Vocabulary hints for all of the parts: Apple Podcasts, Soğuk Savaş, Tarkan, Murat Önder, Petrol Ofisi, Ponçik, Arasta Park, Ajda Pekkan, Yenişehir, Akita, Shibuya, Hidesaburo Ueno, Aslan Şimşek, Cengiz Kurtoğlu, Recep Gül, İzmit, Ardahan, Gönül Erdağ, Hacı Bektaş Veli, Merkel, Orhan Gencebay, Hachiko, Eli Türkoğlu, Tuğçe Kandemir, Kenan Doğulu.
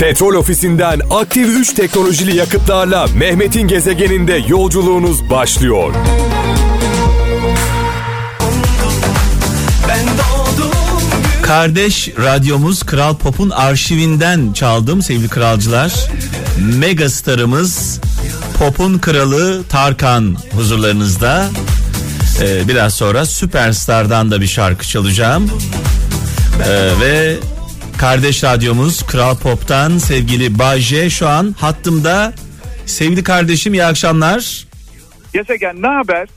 Petrol Ofisi'nden aktif 3 teknolojili yakıtlarla Mehmet'in gezegeninde yolculuğunuz başlıyor. Kardeş radyomuz Kral Pop'un arşivinden çaldım sevgili kralcılar. Mega starımız Pop'un kralı Tarkan huzurlarınızda. Biraz sonra Süperstar'dan da bir şarkı çalacağım. Ve kardeş radyomuz Kral Pop'tan sevgili Bay J şu an hattımda. Sevgili kardeşim, iyi akşamlar. Gezegen, ne haber?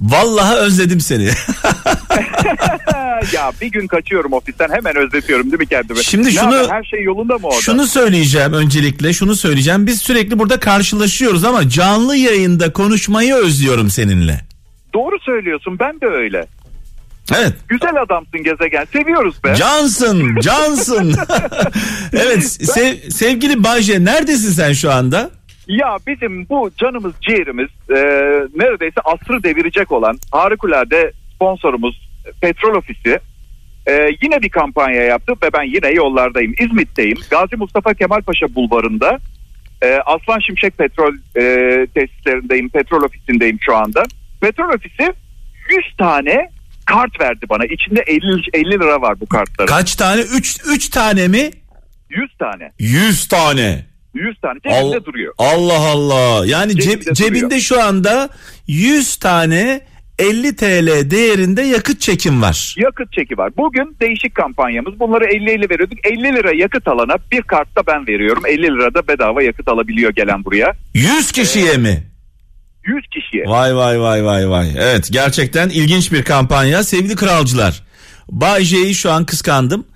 Vallahi özledim seni. Ya bir gün kaçıyorum ofisten, hemen özletiyorum değil mi kendimi? Şimdi ne şunu, her şey yolunda mı orada? Şunu söyleyeceğim öncelikle, Biz sürekli burada karşılaşıyoruz ama canlı yayında konuşmayı özlüyorum seninle. Doğru söylüyorsun, ben de öyle. Evet. Güzel adamsın gezegen, seviyoruz be. Cansın. Evet, sevgili Bayce, neredesin sen şu anda? Ya bizim bu canımız ciğerimiz neredeyse asrı devirecek olan harikulade sponsorumuz Petrol Ofisi yine bir kampanya yaptı ve ben yine yollardayım. İzmit'teyim. Gazi Mustafa Kemal Paşa bulvarında Aslan Şimşek petrol tesislerindeyim. Petrol Ofisi'ndeyim şu anda. Petrol Ofisi 100 tane kart verdi bana. İçinde 50 lira var bu kartların. Kaç tane? 3 tane mi? 100 tane. Cebinde duruyor. Allah Allah. Yani cebinde şu anda 100 tane 50 TL değerinde yakıt çekim var. Yakıt çeki var. Bugün değişik kampanyamız. Bunları 50-50 veriyorduk. 50 lira yakıt alana bir kartta ben veriyorum. 50 lira da bedava yakıt alabiliyor gelen buraya. 100 kişiye mi? 100 kişiye. Vay. Evet, gerçekten ilginç bir kampanya. Sevgili kralcılar, Bay J'yi şu an kıskandım.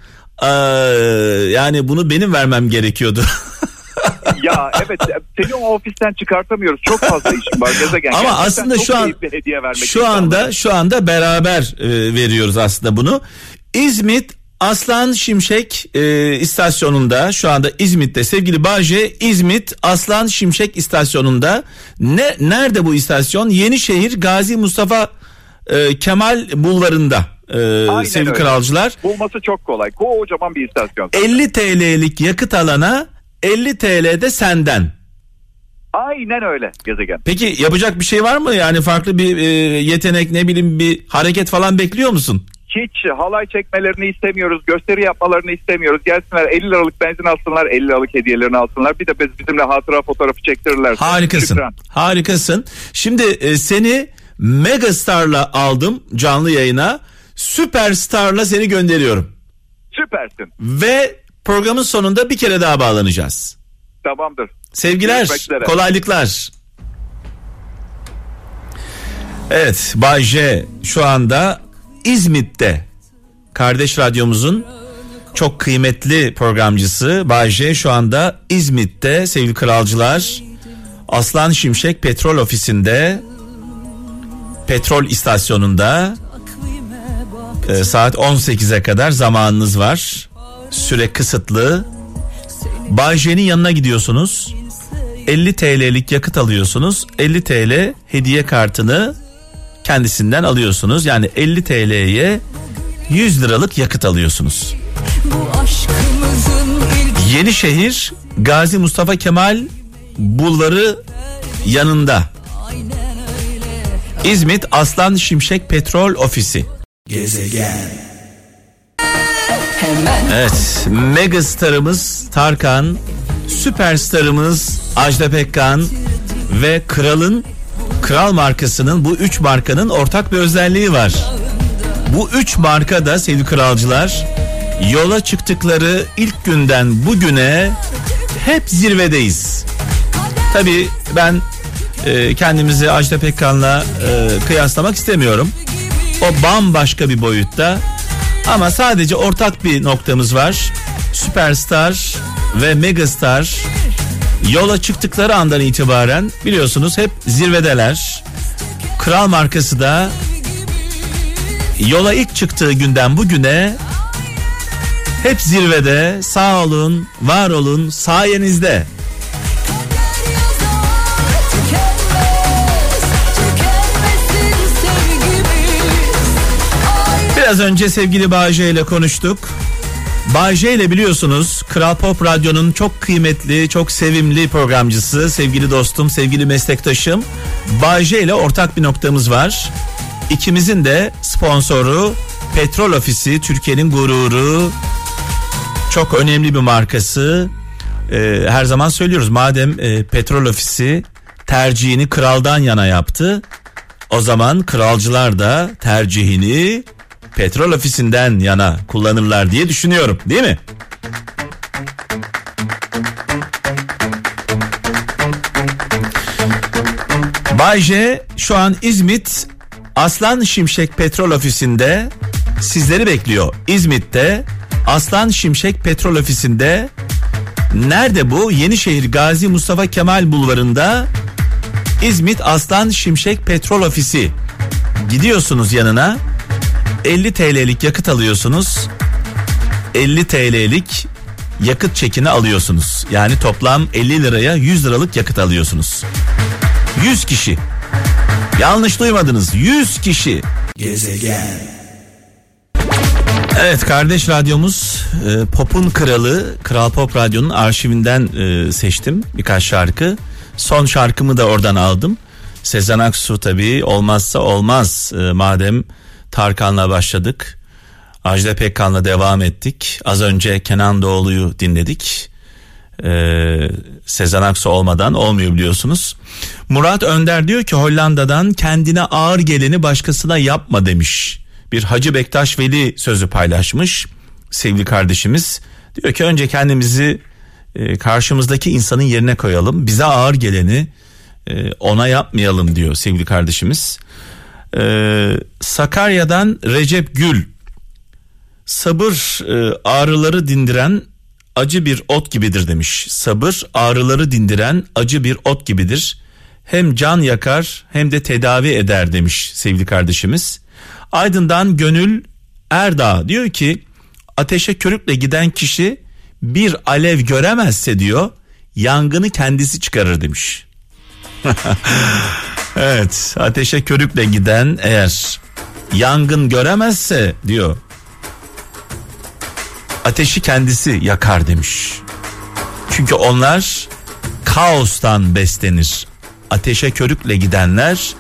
Yani bunu benim vermem gerekiyordu. Ya evet, seni o ofisten çıkartamıyoruz. Çok fazla işim var gezegen. Ama gerçekten aslında şu anda beraber veriyoruz aslında bunu. İzmit Aslan Şimşek istasyonunda, şu anda İzmit'te sevgili Bahçe, İzmit Aslan Şimşek istasyonunda. Nerede bu istasyon? Yenişehir Gazi Mustafa Kemal bulvarında. Sevgili öyle. Kralcılar. Bulması çok kolay. Kocaman bir istasyon. 50 TL'lik yakıt alana 50 TL'de senden. Aynen öyle gezegen. Peki yapacak bir şey var mı? Yani farklı bir yetenek, ne bileyim, bir hareket falan bekliyor musun? Hiç halay çekmelerini istemiyoruz. Gösteri yapmalarını istemiyoruz. Gelsinler 50 liralık benzin alsınlar. 50 liralık hediyelerini alsınlar. Bir de bizimle hatıra fotoğrafı çektirirler. Harikasın. Şimdi seni Megastar'la aldım canlı yayına. Süperstar'la seni gönderiyorum. Süpersin. Ve programın sonunda bir kere daha bağlanacağız. Tamamdır. Sevgiler, kolaylıklar. Evet, Bay J şu anda İzmit'te. Kardeş radyomuzun çok kıymetli programcısı Bay J şu anda İzmit'te sevgili kralcılar. Aslan Şimşek Petrol Ofisi'nde, petrol istasyonunda saat 18'e kadar zamanınız var. Süre kısıtlı. Bay J'nin yanına gidiyorsunuz. 50 TL'lik yakıt alıyorsunuz. 50 TL hediye kartını kendisinden alıyorsunuz. Yani 50 TL'ye 100 liralık yakıt alıyorsunuz. Yenişehir Gazi Mustafa Kemal bulvarı yanında. İzmit Aslan Şimşek Petrol Ofisi. Gezegen. Evet, megastarımız Tarkan, süperstarımız Ajda Pekkan ve Kral markasının, bu üç markanın ortak bir özelliği var. Bu üç marka da sevgili kralcılar, yola çıktıkları ilk günden bugüne hep zirvedeyiz. Tabii ben kendimizi Ajda Pekkan'la kıyaslamak istemiyorum. O bambaşka bir boyutta. Ama sadece ortak bir noktamız var. Süperstar ve Megastar yola çıktıkları andan itibaren biliyorsunuz hep zirvedeler. Kral markası da yola ilk çıktığı günden bugüne hep zirvede. Sağ olun, var olun, sayenizde. Biraz önce sevgili Bahçe ile konuştuk. Bahçe ile biliyorsunuz Kral Pop Radyo'nun çok kıymetli, çok sevimli programcısı, sevgili dostum, sevgili meslektaşım Bahçe ile ortak bir noktamız var. İkimizin de sponsoru Petrol Ofisi, Türkiye'nin gururu, çok önemli bir markası. Her zaman söylüyoruz, madem Petrol Ofisi tercihini kraldan yana yaptı, o zaman kralcılar da tercihini Petrol Ofisi'nden yana kullanırlar diye düşünüyorum, değil mi? Bay J şu an İzmit Aslan Şimşek Petrol Ofisi'nde sizleri bekliyor. İzmit'te Aslan Şimşek Petrol Ofisi'nde, nerede bu? Yenişehir Gazi Mustafa Kemal Bulvarı'nda İzmit Aslan Şimşek Petrol Ofisi. Gidiyorsunuz yanına, 50 TL'lik yakıt alıyorsunuz, 50 TL'lik yakıt çekini alıyorsunuz. Yani toplam 50 liraya 100 liralık yakıt alıyorsunuz. 100 kişi. Yanlış duymadınız, 100 kişi. Gezegen. Evet, kardeş radyomuz Pop'un kralı Kral Pop Radyo'nun arşivinden seçtim birkaç şarkı. Son şarkımı da oradan aldım. Sezen Aksu tabii olmazsa olmaz. Madem Tarkan'la başladık, Ajda Pekkan'la devam ettik, az önce Kenan Doğulu'yu dinledik. Sezen Aksu olmadan olmuyor biliyorsunuz. Murat Önder diyor ki Hollanda'dan, kendine ağır geleni başkasına yapma demiş. Bir Hacı Bektaş Veli sözü paylaşmış sevgili kardeşimiz. Diyor ki önce kendimizi, karşımızdaki insanın yerine koyalım, bize ağır geleni ona yapmayalım diyor sevgili kardeşimiz. Sakarya'dan Recep Gül, sabır ağrıları dindiren acı bir ot gibidir demiş. Sabır ağrıları dindiren acı bir ot gibidir, hem can yakar hem de tedavi eder demiş sevgili kardeşimiz. Aydın'dan Gönül Erdağ diyor ki ateşe körükle giden kişi bir alev göremezse diyor yangını kendisi çıkarır demiş. Evet, ateşe körükle giden eğer yangın göremezse diyor ateşi kendisi yakar demiş. Çünkü onlar kaostan beslenir. Ateşe körükle gidenler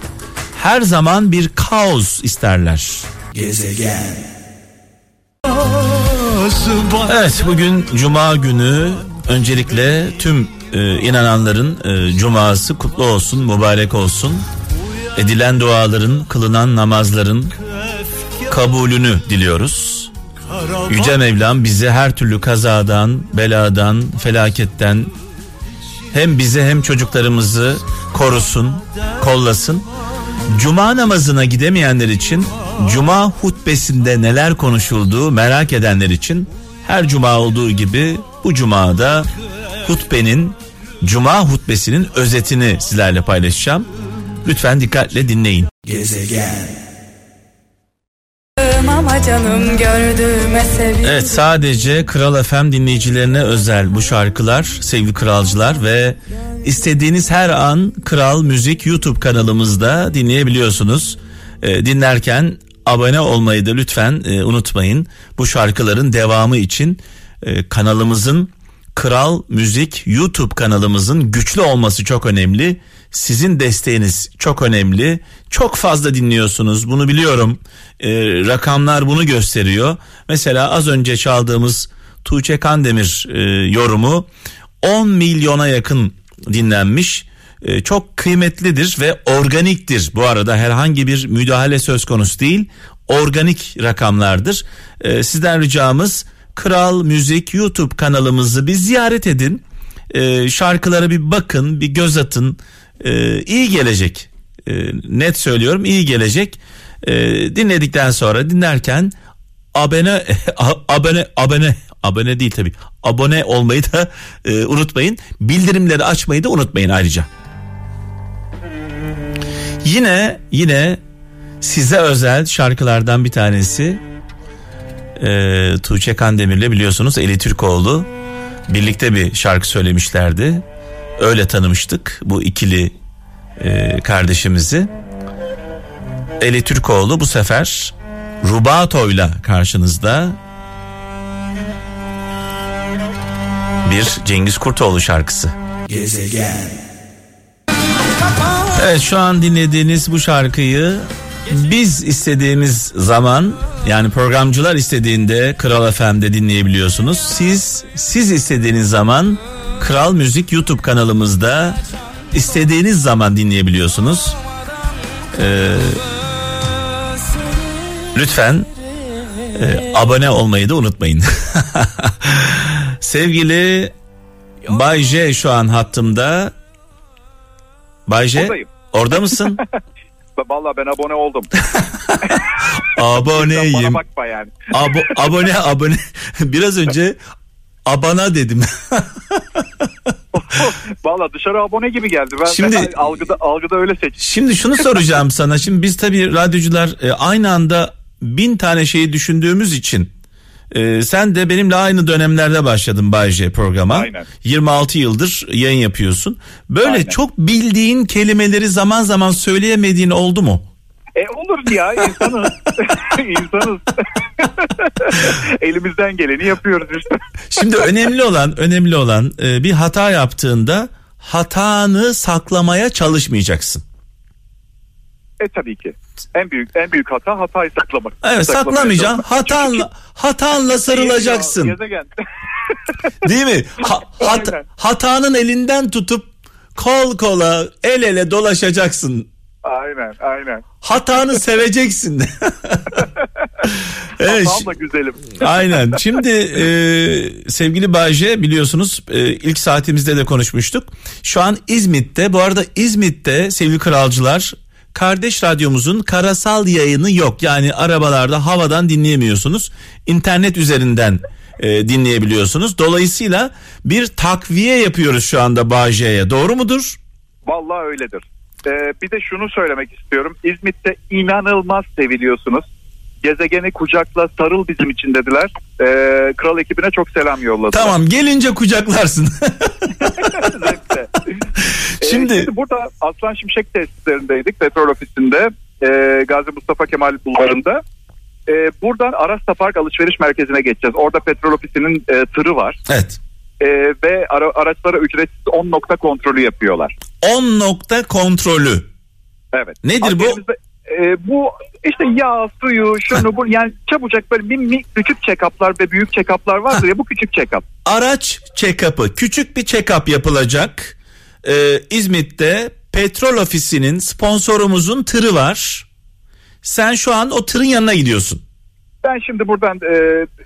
her zaman bir kaos isterler. Gezegen. Evet, bugün Cuma günü. Öncelikle tüm inananların cuması kutlu olsun, mübarek olsun. Edilen duaların, kılınan namazların kabulünü diliyoruz. Yüce Mevlam bizi her türlü kazadan, beladan, felaketten, hem bizi hem çocuklarımızı korusun, kollasın. Cuma namazına gidemeyenler için, Cuma hutbesinde neler konuşulduğu merak edenler için, her Cuma olduğu gibi bu Cuma'da hutbenin, Cuma hutbesinin özetini sizlerle paylaşacağım. Lütfen dikkatle dinleyin. Gezegen. Evet, sadece Kral FM dinleyicilerine özel bu şarkılar sevgili kralcılar ve istediğiniz her an Kral Müzik YouTube kanalımızda dinleyebiliyorsunuz. Dinlerken abone olmayı da lütfen unutmayın. Bu şarkıların devamı için kanalımızın, Kral Müzik YouTube kanalımızın güçlü olması çok önemli. Sizin desteğiniz çok önemli. Çok fazla dinliyorsunuz, bunu biliyorum. Rakamlar bunu gösteriyor. Mesela az önce çaldığımız Tuğçe Kandemir yorumu 10 milyona yakın dinlenmiş. Çok kıymetlidir ve organiktir. Bu arada herhangi bir müdahale söz konusu değil. Organik rakamlardır. Sizden ricamız, Kral Müzik YouTube kanalımızı bir ziyaret edin. Şarkılara bir bakın, bir göz atın. İyi gelecek. Net söylüyorum, iyi gelecek. Dinledikten sonra, dinlerken abone değil tabii, abone olmayı da unutmayın. Bildirimleri açmayı da unutmayın ayrıca. Yine size özel şarkılardan bir tanesi. Tuğçe Kandemir'le biliyorsunuz Eli Türkoğlu birlikte bir şarkı söylemişlerdi. Öyle tanımıştık bu ikili kardeşimizi. Eli Türkoğlu bu sefer Rubato'yla karşınızda. bir Cengiz Kurtoğlu şarkısı. Gezegen. Evet, şu an dinlediğiniz bu şarkıyı biz istediğimiz zaman, yani programcılar istediğinde Kral FM'de dinleyebiliyorsunuz. Siz istediğiniz zaman Kral Müzik YouTube kanalımızda istediğiniz zaman dinleyebiliyorsunuz. Lütfen abone olmayı da unutmayın. Sevgili Bay J şu an hattımda. Bay J, orada mısın? Vallahi ben abone oldum. Aboneyim. Bana bakma yani. Abone. Biraz önce abana dedim. Vallahi dışarı abone gibi geldi. Ben şimdi, algıda öyle seçtim. Şimdi şunu soracağım sana. Şimdi biz tabii radyocular aynı anda 1000 tane şeyi düşündüğümüz için sen de benimle aynı dönemlerde başladın Bay J programa. Aynen. 26 yıldır yayın yapıyorsun. Böyle aynen. Çok bildiğin kelimeleri zaman zaman söyleyemediğin oldu mu? Olur ya, insanız. İnsanız. Elimizden geleni yapıyoruz işte. Şimdi önemli olan bir hata yaptığında hatanı saklamaya çalışmayacaksın. Tabii ki. En büyük hata saklamak. Evet, saklamayacaksın. Hatanla sarılacaksın. Gezegen. Değil mi? Hatanın elinden tutup kol kola, el ele dolaşacaksın. Aynen. Hatanı seveceksin. Evet. Hatam da güzelim. Aynen. Şimdi sevgili Bayce, biliyorsunuz ilk saatimizde de konuşmuştuk. Şu an İzmit'te. Bu arada İzmit'te sevgili kralcılar, kardeş radyomuzun karasal yayını yok. Yani arabalarda havadan dinleyemiyorsunuz. İnternet üzerinden dinleyebiliyorsunuz. Dolayısıyla bir takviye yapıyoruz şu anda Bayce'ye. Doğru mudur? Vallahi öyledir. Bir de şunu söylemek istiyorum. İzmit'te inanılmaz seviliyorsunuz. Gezegeni kucakla, sarıl bizim için dediler. Kral ekibine çok selam yolladılar. Tamam, gelince kucaklarsın. Şimdi burada Aslan Şimşek tesislerindeydik. Petrol Ofisi'nde. Gazi Mustafa Kemal Bulvarı'nda. Buradan Arastafark Alışveriş Merkezi'ne geçeceğiz. Orada Petrol Ofisi'nin tırı var. Evet. Ve araçlara ücretsiz 10 nokta kontrolü yapıyorlar. 10 nokta kontrolü. Evet. Nedir bu? Bu işte yağ, suyu, şunu bu, yani çabucak böyle küçük check-up'lar ve büyük check-up'lar vardır ya, bu küçük check-up. Araç check-up'ı, küçük bir check-up yapılacak. İzmit'te Petrol Ofisi'nin, sponsorumuzun tırı var. Sen şu an o tırın yanına gidiyorsun. Ben şimdi buradan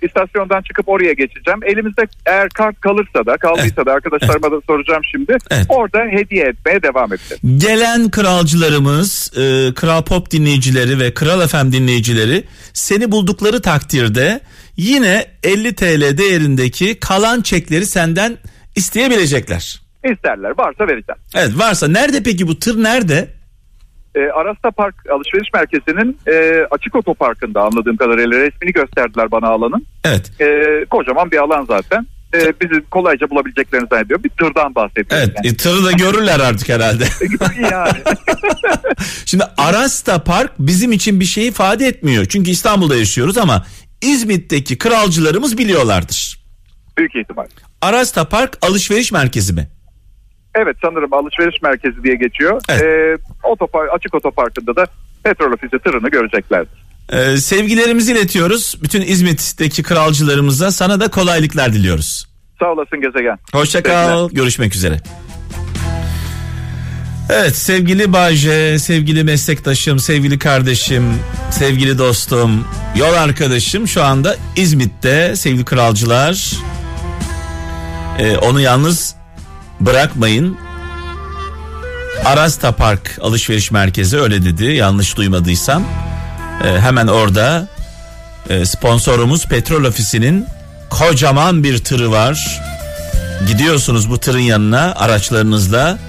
istasyondan çıkıp oraya geçeceğim. Elimizde eğer kart kaldıysa da arkadaşlarıma da soracağım şimdi. Evet. Orada hediye etmeye devam edeceğim. Gelen kralcılarımız, Kral Pop dinleyicileri ve Kral FM dinleyicileri seni buldukları takdirde yine 50 TL değerindeki kalan çekleri senden isteyebilecekler. İsterler, varsa vereceğim. Evet, varsa. Nerede peki bu tır, nerede? Arasta Park Alışveriş Merkezi'nin açık otoparkında, anladığım kadarıyla resmini gösterdiler bana alanın. Evet. Kocaman bir alan zaten. Bizi kolayca bulabileceklerini zannediyorum. Bir tırdan bahsediyoruz. Evet, yani. Tırı da görürler artık herhalde. Yani. Şimdi Arasta Park bizim için bir şey ifade etmiyor. Çünkü İstanbul'da yaşıyoruz ama İzmit'teki kralcılarımız biliyorlardır. Büyük ihtimal. Arasta Park Alışveriş Merkezi mi? Evet, sanırım alışveriş merkezi diye geçiyor. Evet. Açık otoparkında da Petrol Ofisi tırını göreceklerdir. Sevgilerimizi iletiyoruz bütün İzmit'teki kralcılarımıza. Sana da kolaylıklar diliyoruz. Sağ olasın gezegen. Hoşça kal. Görüşmek üzere. Evet, sevgili Bayce, sevgili meslektaşım, sevgili kardeşim, sevgili dostum, yol arkadaşım şu anda İzmit'te sevgili kralcılar. Onu yalnız bırakmayın. Arasta Park Alışveriş Merkezi öyle dedi, yanlış duymadıysam. Hemen orada sponsorumuz Petrol Ofisi'nin kocaman bir tırı var. Gidiyorsunuz bu tırın yanına araçlarınızla,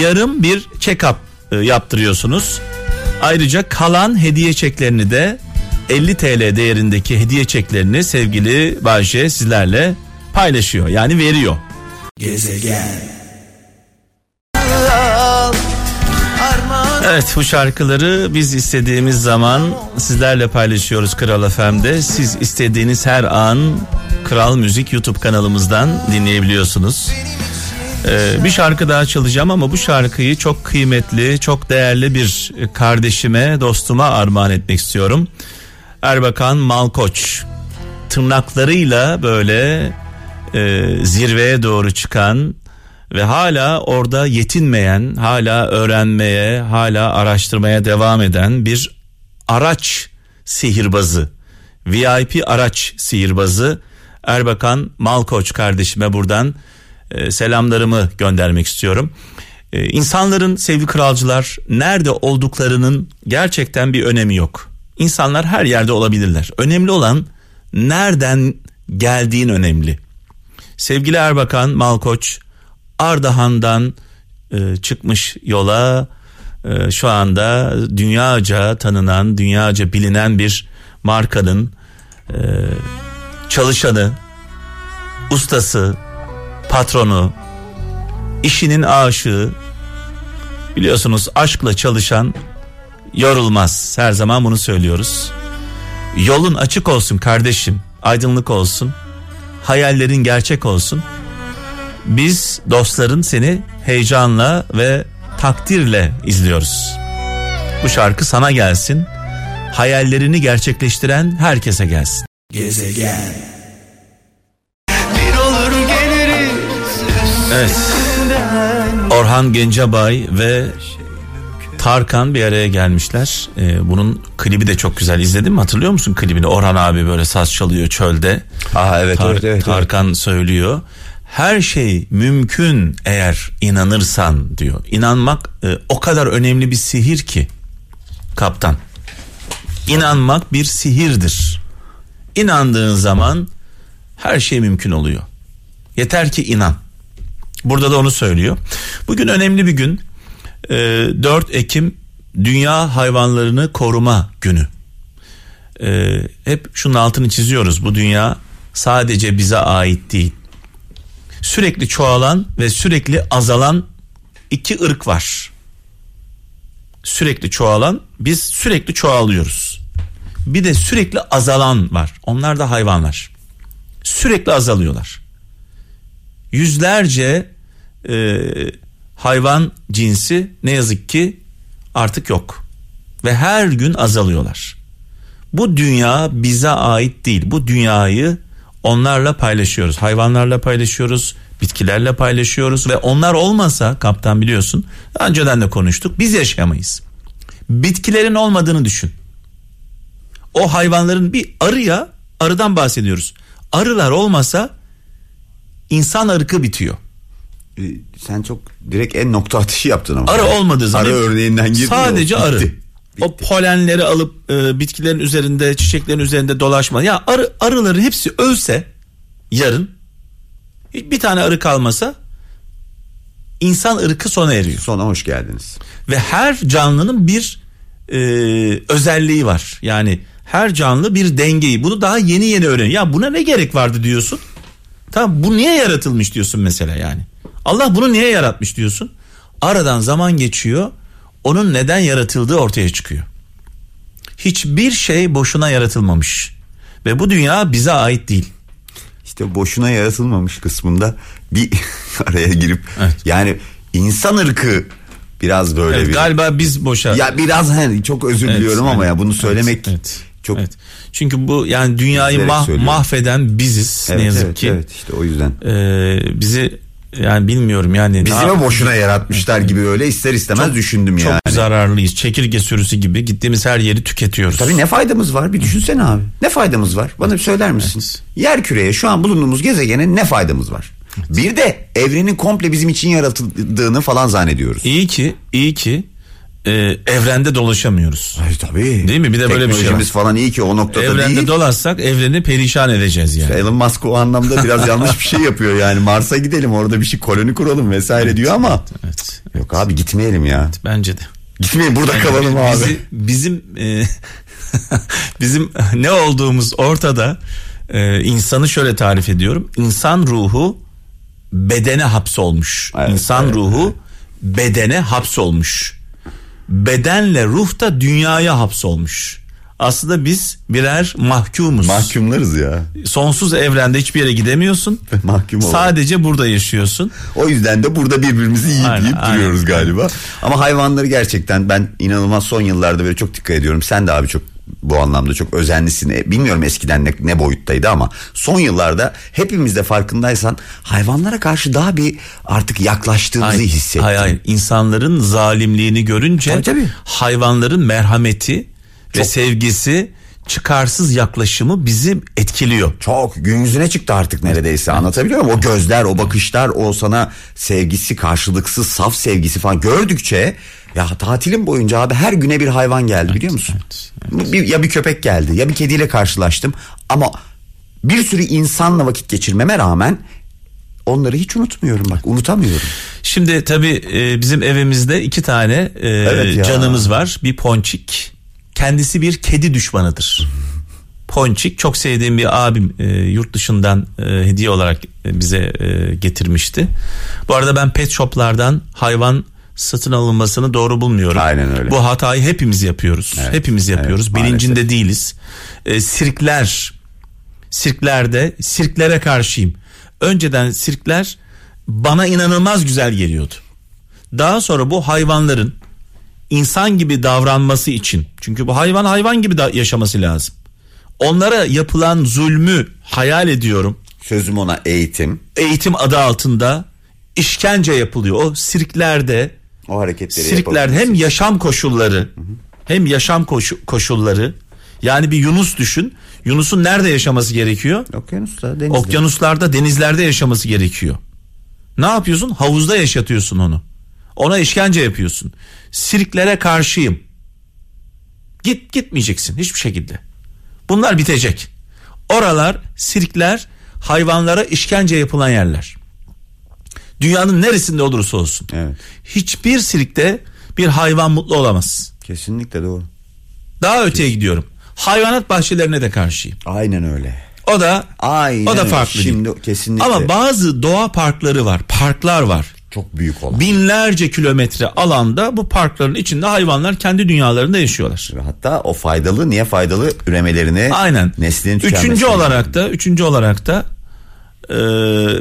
yarım bir check-up yaptırıyorsunuz. Ayrıca kalan hediye çeklerini de, 50 TL değerindeki hediye çeklerini sevgili Bahçe sizlerle paylaşıyor, yani veriyor. Gezegen. Evet, bu şarkıları biz istediğimiz zaman sizlerle paylaşıyoruz Kral FM'de. Siz istediğiniz her an Kral Müzik YouTube kanalımızdan dinleyebiliyorsunuz. Bir şarkı daha çalacağım ama bu şarkıyı çok kıymetli, çok değerli bir kardeşime, dostuma armağan etmek istiyorum. Erbakan Malkoç, tırnaklarıyla böyle zirveye doğru çıkan ve hala orada yetinmeyen, hala öğrenmeye, hala araştırmaya devam eden bir araç sihirbazı, VIP araç sihirbazı Erbakan Malkoç kardeşime buradan selamlarımı göndermek istiyorum. İnsanların, sevgili kralcılar, nerede olduklarının gerçekten bir önemi yok. İnsanlar her yerde olabilirler. Önemli olan nereden geldiğin önemli. Sevgili Erbakan Malkoç, Ardahan'dan çıkmış yola, şu anda dünyaca tanınan, dünyaca bilinen bir markanın çalışanı, ustası, patronu, işinin aşığı. Biliyorsunuz, aşkla çalışan yorulmaz. Her zaman bunu söylüyoruz. Yolun açık olsun kardeşim, aydınlık olsun, hayallerin gerçek olsun. Biz, dostların, seni heyecanla ve takdirle izliyoruz. Bu şarkı sana gelsin, hayallerini gerçekleştiren herkese gelsin. Gezegen. Evet, Orhan Gencebay ve Tarkan bir araya gelmişler. Bunun klibi de çok güzel. İzledin mi? Hatırlıyor musun klibini? Orhan abi böyle saz çalıyor çölde. Aha, evet, evet. Tarkan söylüyor. Her şey mümkün eğer inanırsan diyor. İnanmak o kadar önemli bir sihir ki kaptan. İnanmak bir sihirdir. İnandığın zaman her şey mümkün oluyor. Yeter ki inan. Burada da onu söylüyor. Bugün önemli bir gün. 4 Ekim Dünya Hayvanlarını Koruma Günü. Hep şunun altını çiziyoruz. Bu dünya sadece bize ait değil. Sürekli çoğalan ve sürekli azalan iki ırk var. Sürekli çoğalan, biz sürekli çoğalıyoruz. Bir de sürekli azalan var. Onlar da hayvanlar. Sürekli azalıyorlar. Yüzlerce hayvan cinsi ne yazık ki artık yok. Ve her gün azalıyorlar. Bu dünya bize ait değil. Bu dünyayı onlarla paylaşıyoruz. Hayvanlarla paylaşıyoruz. Bitkilerle paylaşıyoruz. Ve onlar olmasa kaptan, biliyorsun, daha önceden de konuştuk, biz yaşayamayız. Bitkilerin olmadığını düşün. O hayvanların, bir arıdan bahsediyoruz. Arılar olmasa insan ırkı bitiyor. Sen çok direkt en nokta atışı yaptın ama. Arı olmadığı zaman. Arı örneğinden girdi. Sadece arı. Bitti. O polenleri alıp bitkilerin üzerinde, çiçeklerin üzerinde dolaşma. Ya arıların hepsi ölse yarın, bir tane arı kalmasa insan ırkı sona eriyor. Sona hoş geldiniz. Ve her canlının bir özelliği var. Yani her canlı bir dengeyi. Bunu daha yeni yeni öğreniyor. Ya buna ne gerek vardı diyorsun. Tamam, bu niye yaratılmış diyorsun mesela yani. Allah bunu niye yaratmış diyorsun. Aradan zaman geçiyor. Onun neden yaratıldığı ortaya çıkıyor. Hiçbir şey boşuna yaratılmamış. Ve bu dünya bize ait değil. İşte boşuna yaratılmamış kısmında bir araya girip, evet, yani insan ırkı biraz böyle, evet, bir... Galiba biz boşa... Ya biraz hani çok özür diliyorum, evet, ama ya bunu söylemek... Evet. Çok, evet. Çünkü bu yani dünyayı mahveden biziz, evet, ne yazık, evet, ki. Evet, işte o yüzden. Bizi yani bilmiyorum yani. Bizi mi boşuna yaratmışlar, evet, gibi öyle ister istemez çok, düşündüm çok yani. Çok zararlıyız. Çekirge sürüsü gibi gittiğimiz her yeri tüketiyoruz. Tabii ne faydamız var, bir düşünsene abi. Ne faydamız var? Bana bir söyler misin? Evet. Yerküreye, şu an bulunduğumuz gezegene ne faydamız var? Evet. Bir de evrenin komple bizim için yaratıldığını falan zannediyoruz. İyi ki. Evrende dolaşamıyoruz. Ay, tabii. Değil mi? Bir de böyle bir şey var falan, iyi ki o noktada evrende değil. Evrende dolaşsak evreni perişan edeceğiz yani. Elon Musk o anlamda biraz yanlış bir şey yapıyor yani. Mars'a gidelim, orada bir şey, koloni kuralım vesaire, evet, diyor ama. Evet. Yok abi, gitmeyelim ya. Evet, bence de. Gitmeyin, burada kalalım abi. Bizim ne olduğumuz ortada. İnsanı şöyle tarif ediyorum. İnsan ruhu bedene hapsolmuş. Evet, bedene hapsolmuş. Bedenle ruh da dünyaya hapsolmuş. aslında biz birer mahkumuz. Mahkumlarız ya. Sonsuz evrende hiçbir yere gidemiyorsun. Mahkum olarak. Sadece burada yaşıyorsun. O yüzden de burada birbirimizi yiyip duruyoruz galiba. Ama hayvanları gerçekten ben inanılmaz son yıllarda böyle çok dikkat ediyorum. Sen de abi çok bu anlamda çok özenlisin. Bilmiyorum eskiden ne boyuttaydı ama son yıllarda hepimiz de farkındaysan hayvanlara karşı daha bir artık yaklaştığımızı hissettim. Hayır. İnsanların zalimliğini görünce tabii. Hayvanların merhameti çok ve sevgisi, çıkarsız yaklaşımı bizi etkiliyor. Çok gün yüzüne çıktı artık neredeyse, anlatabiliyor muyum? O gözler, o bakışlar, o sana sevgisi, karşılıksız saf sevgisi falan gördükçe ya tatilim boyunca abi her güne bir hayvan geldi biliyor musun? Evet. Ya bir köpek geldi ya bir kediyle karşılaştım ama bir sürü insanla vakit geçirmeme rağmen onları hiç unutmuyorum bak, unutamıyorum. Şimdi tabii bizim evimizde iki tane evet canımız var, bir Ponçik. Kendisi bir kedi düşmanıdır. Ponçik çok sevdiğim bir abim yurt dışından hediye olarak bize getirmişti. Bu arada ben pet shoplardan hayvan satın alınmasını doğru bulmuyorum. Aynen öyle. Bu hatayı hepimiz yapıyoruz. Evet, hepimiz yapıyoruz. Evet, bilincinde maalesef değiliz. Sirklere karşıyım. Önceden sirkler bana inanılmaz güzel geliyordu. Daha sonra bu hayvanların İnsan gibi davranması için, çünkü bu hayvan gibi yaşaması lazım, onlara yapılan zulmü hayal ediyorum. Sözüm ona eğitim adı altında işkence yapılıyor o sirklerde. O hareketleri sirklerde hem yaşam koşulları hem yaşam koşulları. Yani bir Yunus düşün. Yunus'un nerede yaşaması gerekiyor? Okyanuslarda, denizlerde yaşaması gerekiyor. Ne yapıyorsun? Havuzda yaşatıyorsun onu. Ona işkence yapıyorsun. Sirklere karşıyım. Gitmeyeceksin hiçbir şekilde. Bunlar bitecek. Oralar, sirkler, hayvanlara işkence yapılan yerler. Dünyanın neresinde olursa olsun. Evet. Hiçbir sirkte bir hayvan mutlu olamaz. Kesinlikle doğru. Daha öteye gidiyorum. Hayvanat bahçelerine de karşıyım. Aynen öyle. O da farklı. Şimdi kesinlikle. Ama bazı doğa parkları var, parklar var. Çok büyük olan. Binlerce kilometre alanda bu parkların içinde hayvanlar kendi dünyalarında yaşıyorlar. Hatta o faydalı, niye faydalı üremelerini, aynen, neslinin tükenmesini. Üçüncü olarak da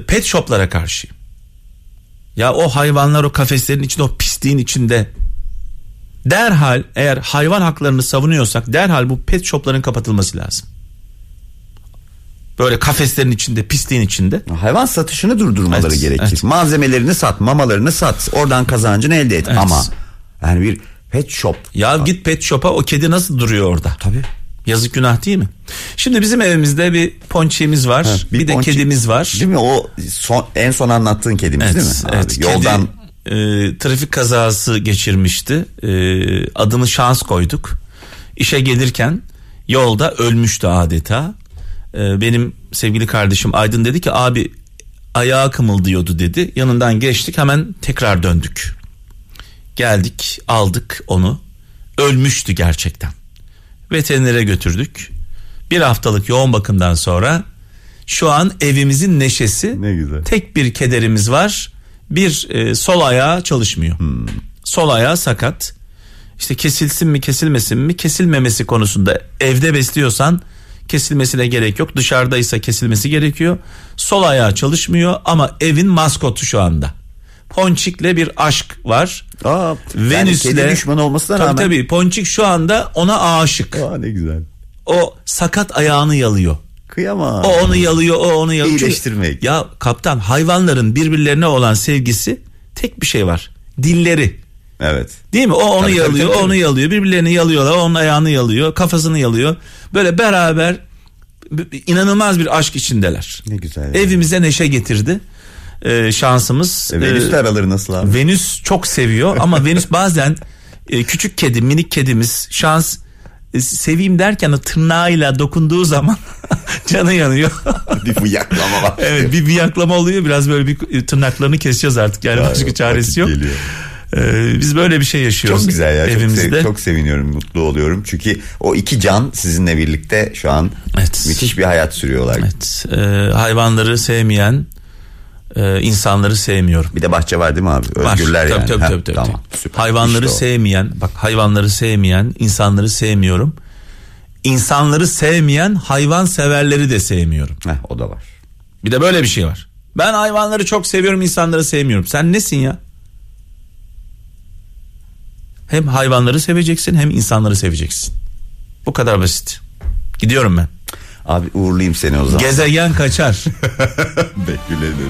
pet shoplara karşı. Ya o hayvanlar o kafeslerin içinde, o pisliğin içinde. Derhal, eğer hayvan haklarını savunuyorsak derhal bu pet shopların kapatılması lazım. Böyle kafeslerin içinde, pisliğin içinde. Hayvan satışını durdurmaları gerekir. Evet. Malzemelerini sat, mamalarını sat. Oradan kazancını elde et. Evet. Ama yani bir pet shop. Ya git pet shop'a, o kedi nasıl duruyor orada? Tabii. Yazık, günah değil mi? Şimdi bizim evimizde bir Ponçiğimiz var. Ha, bir de Ponçik, kedimiz var. Değil mi? O en son anlattığın kedimiz, evet, değil mi? Evet. Abi, yoldan trafik kazası geçirmişti. Adını Şans koyduk. İşe gelirken yolda ölmüştü adeta. Benim sevgili kardeşim Aydın dedi ki abi ayağı kımıldıyordu dedi. Yanından geçtik, hemen tekrar döndük. Geldik, aldık onu. Ölmüştü gerçekten. Veterinere götürdük. Bir haftalık yoğun bakımdan sonra şu an evimizin neşesi. Ne güzel. Tek bir kederimiz var. Bir sol ayağı çalışmıyor. Sol ayağı sakat. İşte kesilsin mi kesilmesin mi, kesilmemesi konusunda evde besliyorsan kesilmesine gerek yok. Dışarıdaysa kesilmesi gerekiyor. Sol ayağı çalışmıyor ama evin maskotu şu anda. Ponçik'le bir aşk var. Venüs'le. Yani kedi düşmanı olmasına rağmen. Tabii Ponçik şu anda ona aşık. Ne güzel. O sakat ayağını yalıyor. Kıyamam. O onu yalıyor, o onu yalıyor. İyileştirmek. Ya kaptan, hayvanların birbirlerine olan sevgisi tek bir şey var. Dilleri. Evet. Değil mi? O onu yalıyor, onu yalıyor. Birbirlerini yalıyorlar. Onun ayağını yalıyor, kafasını yalıyor. Böyle beraber inanılmaz bir aşk içindeler. Ne güzel. Yani. Evimize neşe getirdi. Şansımız. Venüs'le araları nasıl abi? Venüs çok seviyor ama Venüs bazen küçük kedi, minik kedimiz Şans seveyim derken o tırnağıyla dokunduğu zaman canı yanıyor. Bir fıyaklama var. Evet, bir fıyaklama oluyor. Biraz böyle bir tırnaklarını keseceğiz artık. Yani başka çaresi yok. Geliyor. Biz böyle bir şey yaşıyoruz. Çok güzel ya, evimizde. Çok seviniyorum, mutlu oluyorum. Çünkü o iki can sizinle birlikte şu an, evet, müthiş bir hayat sürüyorlar. Evet. Hayvanları sevmeyen insanları sevmiyorum. Bir de bahçe var değil mi abi? Özgürler var. Yani. Tabii. Tamam. Hayvanları sevmeyen, insanları sevmiyorum. İnsanları sevmeyen hayvan severleri de sevmiyorum. Heh, o da var. Bir de böyle bir şey var. Ben hayvanları çok seviyorum, insanları sevmiyorum. Sen nesin ya? Hem hayvanları seveceksin hem insanları seveceksin. Bu kadar basit. Gidiyorum ben. Abi uğurlayayım seni o zaman. Gezegen kaçar. Bekleyelim.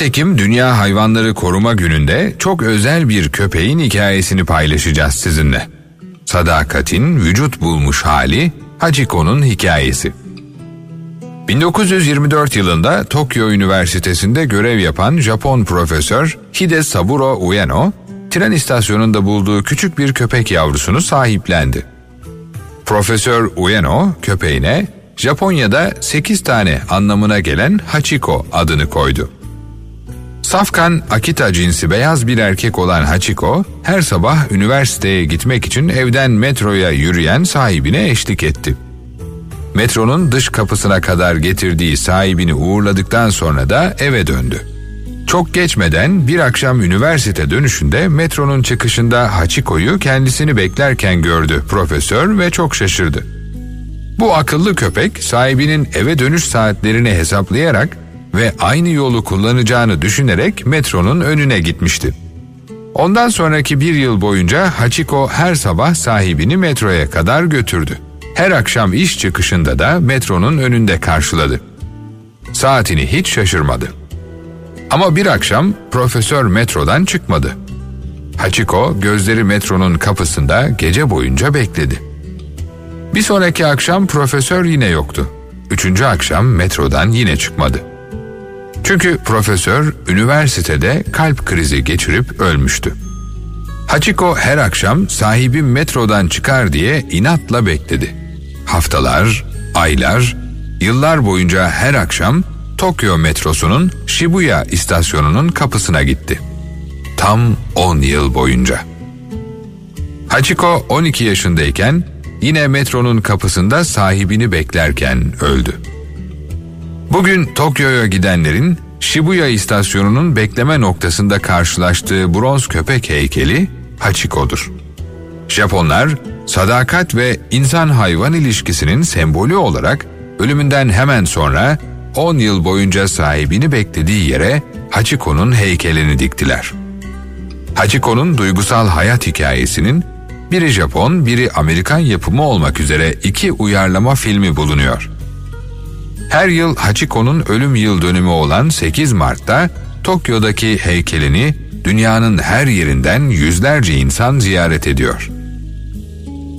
Ekim Dünya Hayvanları Koruma Günü'nde çok özel bir köpeğin hikayesini paylaşacağız sizinle. Sadakatin vücut bulmuş hali, Hachiko'nun hikayesi. 1924 yılında Tokyo Üniversitesi'nde görev yapan Japon profesör Hidesaburo Ueno, tren istasyonunda bulduğu küçük bir köpek yavrusunu sahiplendi. Profesör Ueno köpeğine Japonya'da 8 tane anlamına gelen Hachiko adını koydu. Safkan Akita cinsi beyaz bir erkek olan Hachiko, her sabah üniversiteye gitmek için evden metroya yürüyen sahibine eşlik etti. Metronun dış kapısına kadar getirdiği sahibini uğurladıktan sonra da eve döndü. Çok geçmeden bir akşam üniversite dönüşünde metronun çıkışında Hachiko'yu kendisini beklerken gördü profesör ve çok şaşırdı. Bu akıllı köpek sahibinin eve dönüş saatlerini hesaplayarak ve aynı yolu kullanacağını düşünerek metronun önüne gitmişti. Ondan sonraki bir yıl boyunca Hachiko her sabah sahibini metroya kadar götürdü. Her akşam iş çıkışında da metronun önünde karşıladı. Saatini hiç şaşırmadı. Ama bir akşam profesör metrodan çıkmadı. Hachiko gözleri metronun kapısında gece boyunca bekledi. Bir sonraki akşam profesör yine yoktu. Üçüncü akşam metrodan yine çıkmadı. Çünkü profesör üniversitede kalp krizi geçirip ölmüştü. Hachiko her akşam sahibi metrodan çıkar diye inatla bekledi. Haftalar, aylar, yıllar boyunca her akşam Tokyo metrosunun Shibuya istasyonunun kapısına gitti. Tam 10 yıl boyunca. Hachiko 12 yaşındayken yine metronun kapısında sahibini beklerken öldü. Bugün Tokyo'ya gidenlerin Shibuya istasyonunun bekleme noktasında karşılaştığı bronz köpek heykeli Hachiko'dur. Japonlar sadakat ve insan-hayvan ilişkisinin sembolü olarak ölümünden hemen sonra 10 yıl boyunca sahibini beklediği yere Hachiko'nun heykelini diktiler. Hachiko'nun duygusal hayat hikayesinin biri Japon, biri Amerikan yapımı olmak üzere 2 uyarlama filmi bulunuyor. Her yıl Hachiko'nun ölüm yıl dönümü olan 8 Mart'ta Tokyo'daki heykelini dünyanın her yerinden yüzlerce insan ziyaret ediyor.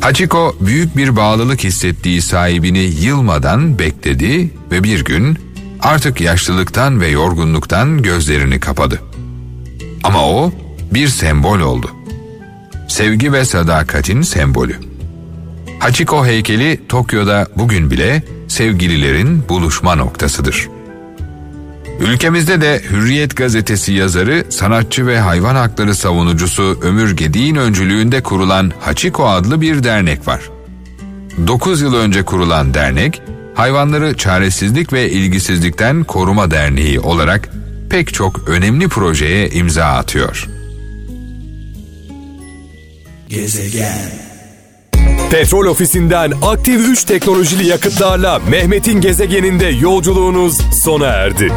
Hachiko büyük bir bağlılık hissettiği sahibini yılmadan bekledi ve bir gün artık yaşlılıktan ve yorgunluktan gözlerini kapadı. Ama o bir sembol oldu. Sevgi ve sadakatin sembolü. Hachiko heykeli Tokyo'da bugün bile sevgililerin buluşma noktasıdır. Ülkemizde de Hürriyet gazetesi yazarı, sanatçı ve hayvan hakları savunucusu Ömür Gediğin öncülüğünde kurulan Hachiko adlı bir dernek var. 9 yıl önce kurulan dernek, Hayvanları Çaresizlik ve İlgisizlikten Koruma Derneği olarak pek çok önemli projeye imza atıyor. Gezegen. Petrol Ofisi'nden aktif 3 teknolojili yakıtlarla Mehmet'in gezegeninde yolculuğunuz sona erdi.